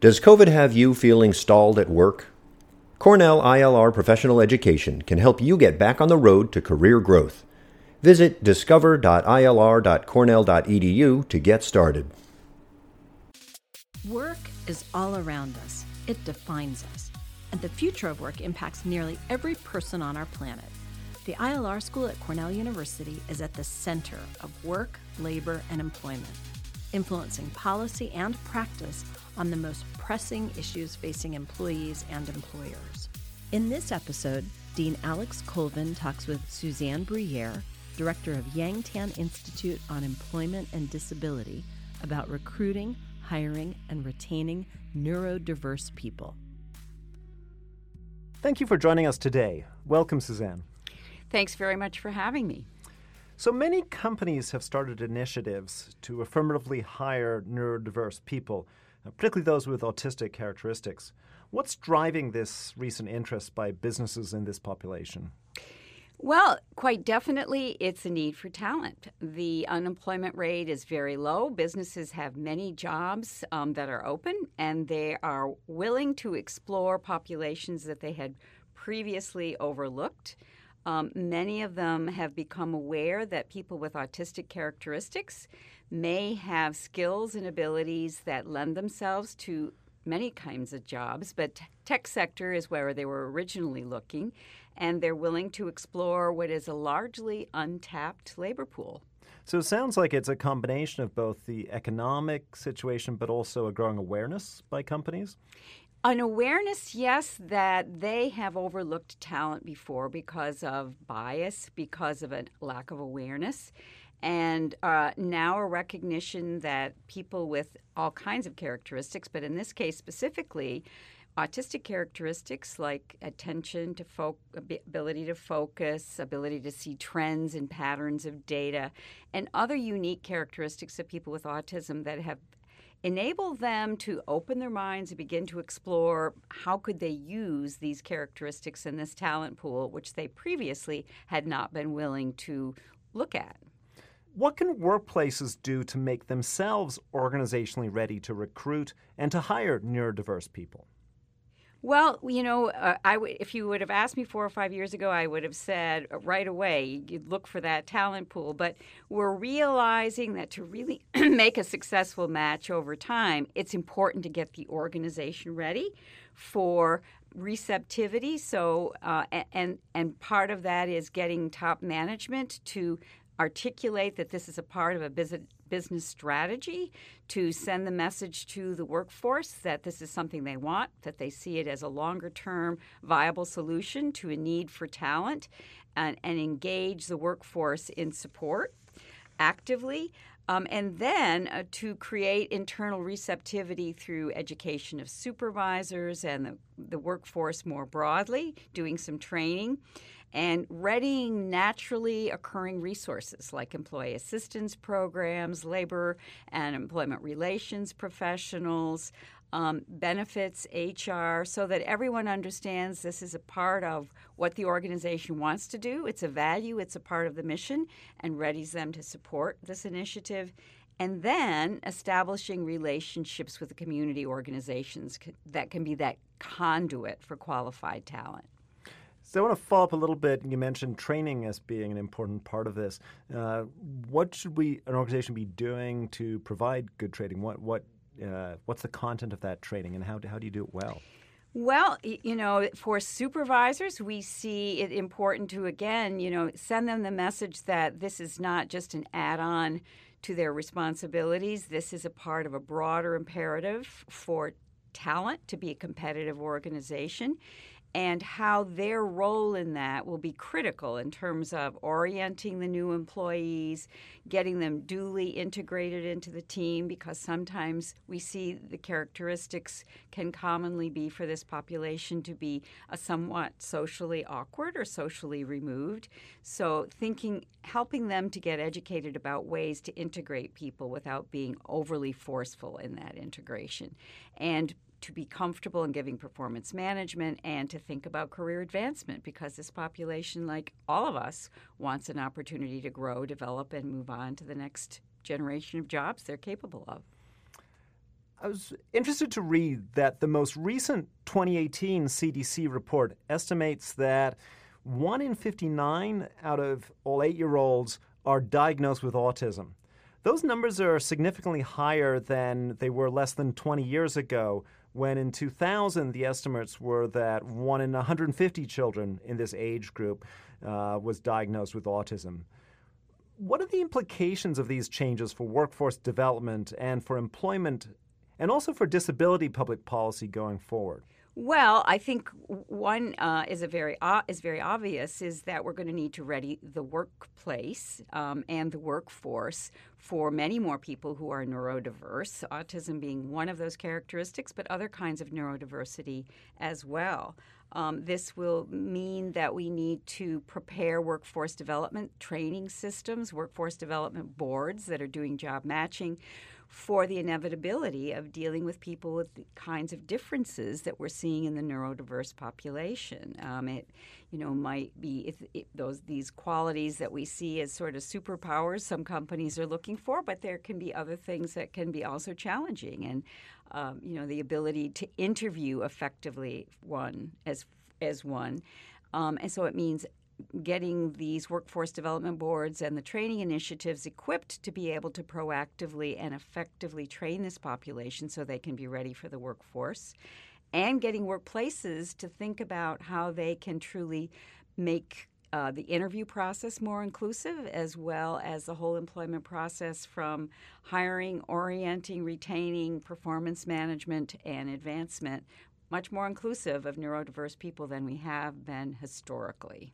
Does COVID have you feeling stalled at work? Cornell ILR Professional Education can help you get back on the road to career growth. Visit discover.ilr.cornell.edu to get started. Work is all around us. It defines us. And the future of work impacts nearly every person on our planet. The ILR School at Cornell University is at the center of work, labor, and employment, influencing policy and practice on the most pressing issues facing employees and employers. In this episode, Dean Alex Colvin talks with Suzanne Bruyere, Director of Yang Tan Institute on Employment and Disability, about recruiting, hiring, and retaining neurodiverse people. Thank you for joining us today. Welcome, Suzanne. Thanks very much for having me. So many companies have started initiatives to affirmatively hire neurodiverse people, particularly those with autistic characteristics. What's driving this recent interest by businesses in this population? Well, quite definitely, it's a need for talent. The unemployment rate is very low. Businesses have many jobs that are open, and they are willing to explore populations that they had previously overlooked. Many of them have become aware that people with autistic characteristics may have skills and abilities that lend themselves to many kinds of jobs, but tech sector is where they were originally looking, and they're willing to explore what is a largely untapped labor pool. So it sounds like it's a combination of both the economic situation, but also a growing awareness by companies? An awareness, yes, that they have overlooked talent before because of bias, because of a lack of awareness, and now a recognition that people with all kinds of characteristics, but in this case specifically, autistic characteristics like attention to ability to focus, ability to see trends and patterns of data, and other unique characteristics of people with autism that have enable them to open their minds and begin to explore how could they use these characteristics in this talent pool, which they previously had not been willing to look at. What can workplaces do to make themselves organizationally ready to recruit and to hire neurodiverse people? Well, you know, if you would have asked me 4 or 5 years ago, I would have said right away, you'd look for that talent pool. But we're realizing that to really make a successful match over time, it's important to get the organization ready for receptivity. So, and part of that is getting top management to articulate that this is a part of a business strategy, to send the message to the workforce that this is something they want, that they see it as a longer-term viable solution to a need for talent, and engage the workforce in support actively, and then to create internal receptivity through education of supervisors and the workforce more broadly, doing some training, and readying naturally occurring resources like employee assistance programs, labor and employment relations professionals, benefits, HR, so that everyone understands this is a part of what the organization wants to do. It's a value, it's a part of the mission, and readies them to support this initiative. And then establishing relationships with the community organizations that can be that conduit for qualified talent. So I want to follow up a little bit. You mentioned training as being an important part of this. What should an organization be doing to provide good training? What's the content of that training, and how do you do it well? Well, you know, for supervisors, we see it important to, again, you know, send them the message that this is not just an add-on to their responsibilities. This is a part of a broader imperative for talent to be a competitive organization, and how their role in that will be critical in terms of orienting the new employees, getting them duly integrated into the team, because sometimes we see the characteristics can commonly be for this population to be a somewhat socially awkward or socially removed. So helping them to get educated about ways to integrate people without being overly forceful in that integration, and to be comfortable in giving performance management, and to think about career advancement, because this population, like all of us, wants an opportunity to grow, develop, and move on to the next generation of jobs they're capable of. I was interested to read that the most recent 2018 CDC report estimates that 1 in 59 out of all 8-year-olds are diagnosed with autism. Those numbers are significantly higher than they were less than 20 years ago, when in 2000 the estimates were that 1 in 150 children in this age group was diagnosed with autism. What are the implications of these changes for workforce development and for employment and also for disability public policy going forward? Well, I think one is very obvious is that we're going to need to ready the workplace and the workforce for many more people who are neurodiverse, autism being one of those characteristics, but other kinds of neurodiversity as well. This will mean that we need to prepare workforce development training systems, workforce development boards that are doing job matching for the inevitability of dealing with people with the kinds of differences that we're seeing in the neurodiverse population. It might be these qualities that we see as sort of superpowers some companies are looking for, but there can be other things that can be also challenging. And the ability to interview effectively as one, and so it means getting these workforce development boards and the training initiatives equipped to be able to proactively and effectively train this population so they can be ready for the workforce, and getting workplaces to think about how they can truly make the interview process more inclusive, as well as the whole employment process from hiring, orienting, retaining, performance management, and advancement, much more inclusive of neurodiverse people than we have been historically.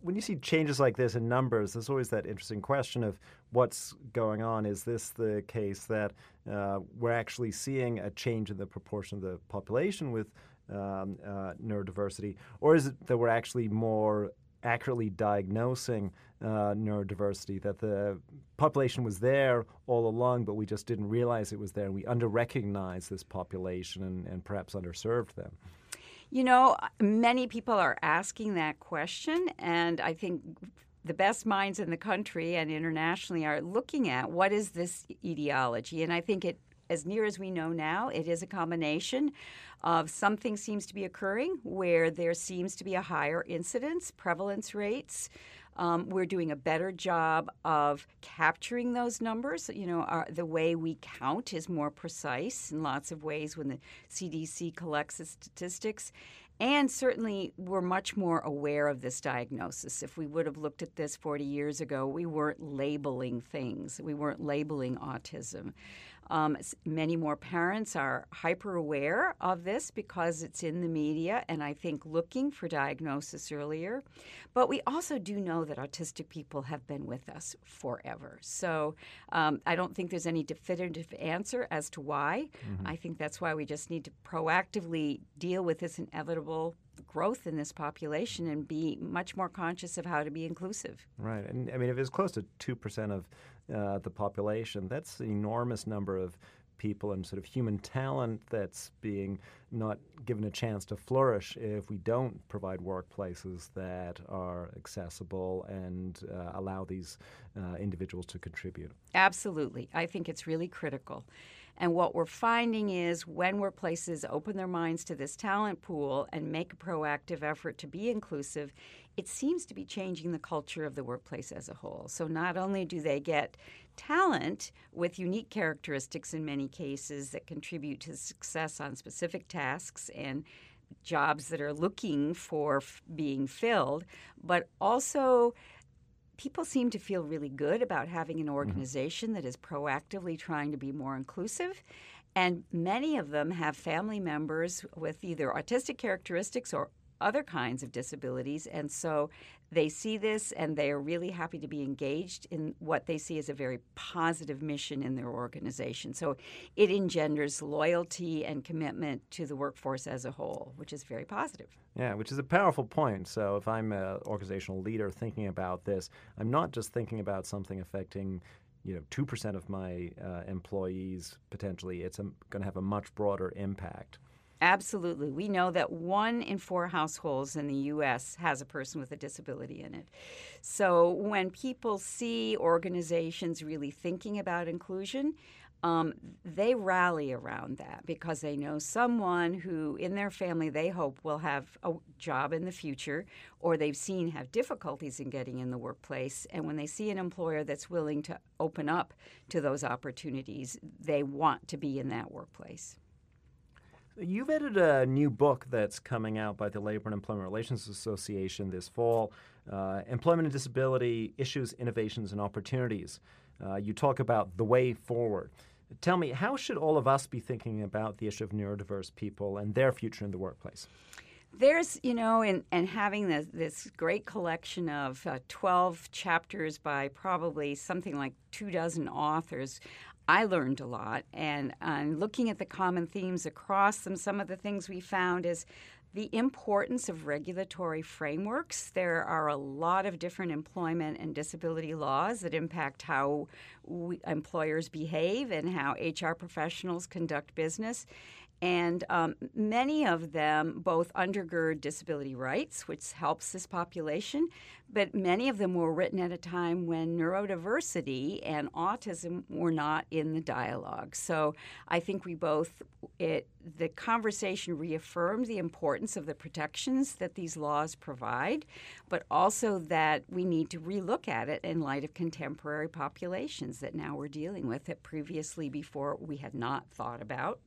When you see changes like this in numbers, there's always that interesting question of what's going on. Is this the case that we're actually seeing a change in the proportion of the population with neurodiversity? Or is it that we're actually more accurately diagnosing neurodiversity, that the population was there all along, but we just didn't realize it was there, and we under-recognized this population and perhaps underserved them? Many people are asking that question, and I think the best minds in the country and internationally are looking at what is this etiology, and I think it, as near as we know now, it is a combination of something seems to be occurring where there seems to be a higher incidence, prevalence rates. We're doing a better job of capturing those numbers. The way we count is more precise in lots of ways when the CDC collects its statistics. And certainly, we're much more aware of this diagnosis. If we would have looked at this 40 years ago, we weren't labeling things. We weren't labeling autism. Many more parents are hyper aware of this because it's in the media, and I think looking for diagnosis earlier. But we also do know that autistic people have been with us forever. So I don't think there's any definitive answer as to why. Mm-hmm. I think that's why we just need to proactively deal with this inevitable growth in this population and be much more conscious of how to be inclusive. Right. And I mean, if it's close to 2% of the population, that's an enormous number of people and sort of human talent that's being not given a chance to flourish if we don't provide workplaces that are accessible and allow these individuals to contribute. Absolutely. I think it's really critical. And what we're finding is when workplaces open their minds to this talent pool and make a proactive effort to be inclusive, it seems to be changing the culture of the workplace as a whole. So not only do they get talent with unique characteristics in many cases that contribute to success on specific tasks and jobs that are looking for being filled, but also people seem to feel really good about having an organization that is proactively trying to be more inclusive. And many of them have family members with either autistic characteristics or other kinds of disabilities. And so they see this and they are really happy to be engaged in what they see as a very positive mission in their organization. So it engenders loyalty and commitment to the workforce as a whole, which is very positive. Yeah, which is a powerful point. So if I'm an organizational leader thinking about this, I'm not just thinking about something affecting 2% of my employees potentially. It's going to have a much broader impact. Absolutely. We know that 1 in 4 households in the U.S. has a person with a disability in it. So when people see organizations really thinking about inclusion, They rally around that because they know someone who in their family they hope will have a job in the future or they've seen have difficulties in getting in the workplace. And when they see an employer that's willing to open up to those opportunities, they want to be in that workplace. You've edited a new book that's coming out by the Labor and Employment Relations Association this fall, Employment and Disability Issues, Innovations, and Opportunities. You talk about the way forward. Tell me, how should all of us be thinking about the issue of neurodiverse people and their future in the workplace? There's, you know, and having this great collection of 12 chapters by probably something like 24 authors, I learned a lot. And looking at the common themes across them, some of the things we found is the importance of regulatory frameworks. There are a lot of different employment and disability laws that impact how employers behave and how HR professionals conduct business. And many of them both undergird disability rights, which helps this population, but many of them were written at a time when neurodiversity and autism were not in the dialogue. So I think we both, the conversation reaffirmed the importance of the protections that these laws provide, but also that we need to relook at it in light of contemporary populations that now we're dealing with that previously before we had not thought about.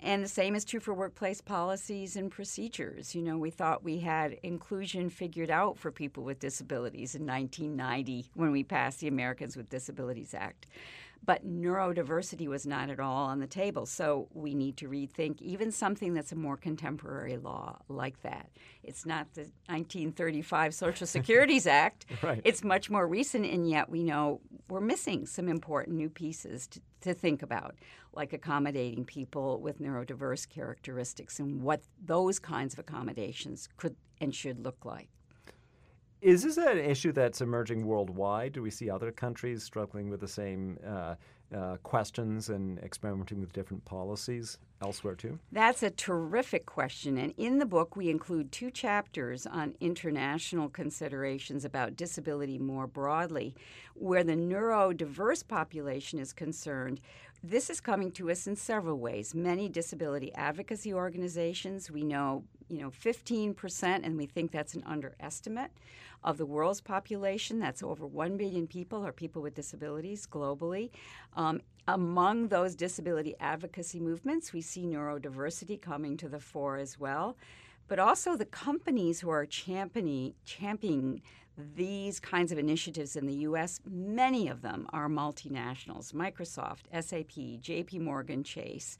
And the same is true for workplace policies and procedures. You know, we thought we had inclusion figured out for people with disabilities in 1990 when we passed the Americans with Disabilities Act. But neurodiversity was not at all on the table. So we need to rethink even something that's a more contemporary law like that. It's not the 1935 Social Securities Act. Right. It's much more recent, and yet we know we're missing some important new pieces to think about, like accommodating people with neurodiverse characteristics and what those kinds of accommodations could and should look like. Is this an issue that's emerging worldwide? Do we see other countries struggling with the same questions and experimenting with different policies elsewhere too? That's a terrific question. And in the book, we include 2 chapters on international considerations about disability more broadly. Where the neurodiverse population is concerned, this is coming to us in several ways. Many disability advocacy organizations, we know, 15%, and we think that's an underestimate of the world's population. That's over 1 billion people are people with disabilities globally. Among those disability advocacy movements, we see neurodiversity coming to the fore as well. But also the companies who are championing these kinds of initiatives in the U.S., many of them are multinationals, Microsoft, SAP, J.P. Morgan Chase.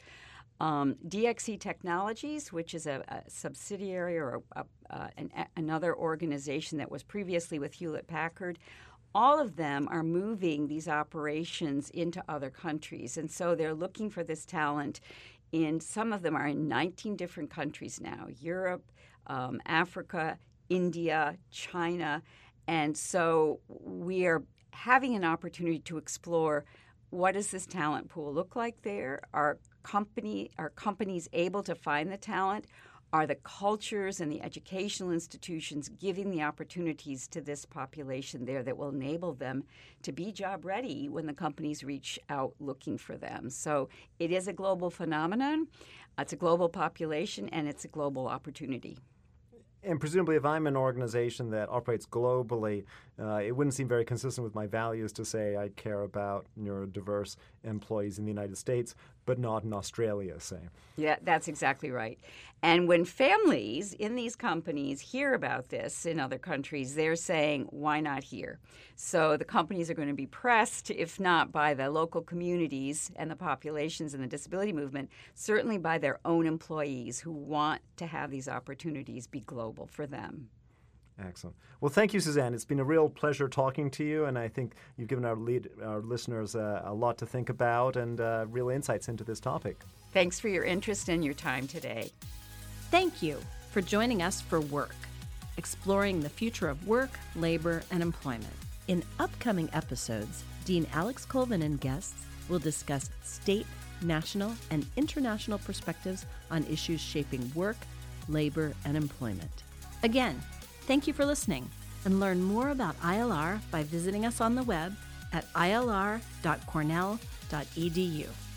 DXC Technologies, which is a subsidiary or another organization that was previously with Hewlett-Packard, all of them are moving these operations into other countries. And so they're looking for this talent. And some of them are in 19 different countries now, Europe, Africa, India, China. And so we are having an opportunity to explore what does this talent pool look like there? Are companies able to find the talent? Are the cultures and the educational institutions giving the opportunities to this population there that will enable them to be job ready when the companies reach out looking for them? So it is a global phenomenon, it's a global population, and it's a global opportunity. And presumably, if I'm an organization that operates globally, it wouldn't seem very consistent with my values to say I care about neurodiverse employees in the United States, but not in Australia, say. Yeah, that's exactly right. And when families in these companies hear about this in other countries, they're saying, why not here? So the companies are going to be pressed, if not by the local communities and the populations and the disability movement, certainly by their own employees who want to have these opportunities be global for them. Excellent. Well, thank you, Suzanne. It's been a real pleasure talking to you, and I think you've given our listeners a lot to think about and real insights into this topic. Thanks for your interest and your time today. Thank you for joining us for Work, exploring the future of work, labor, and employment. In upcoming episodes, Dean Alex Colvin and guests will discuss state, national, and international perspectives on issues shaping work, labor, and employment. Again, thank you for listening, and learn more about ILR by visiting us on the web at ilr.cornell.com. microsoft.edu.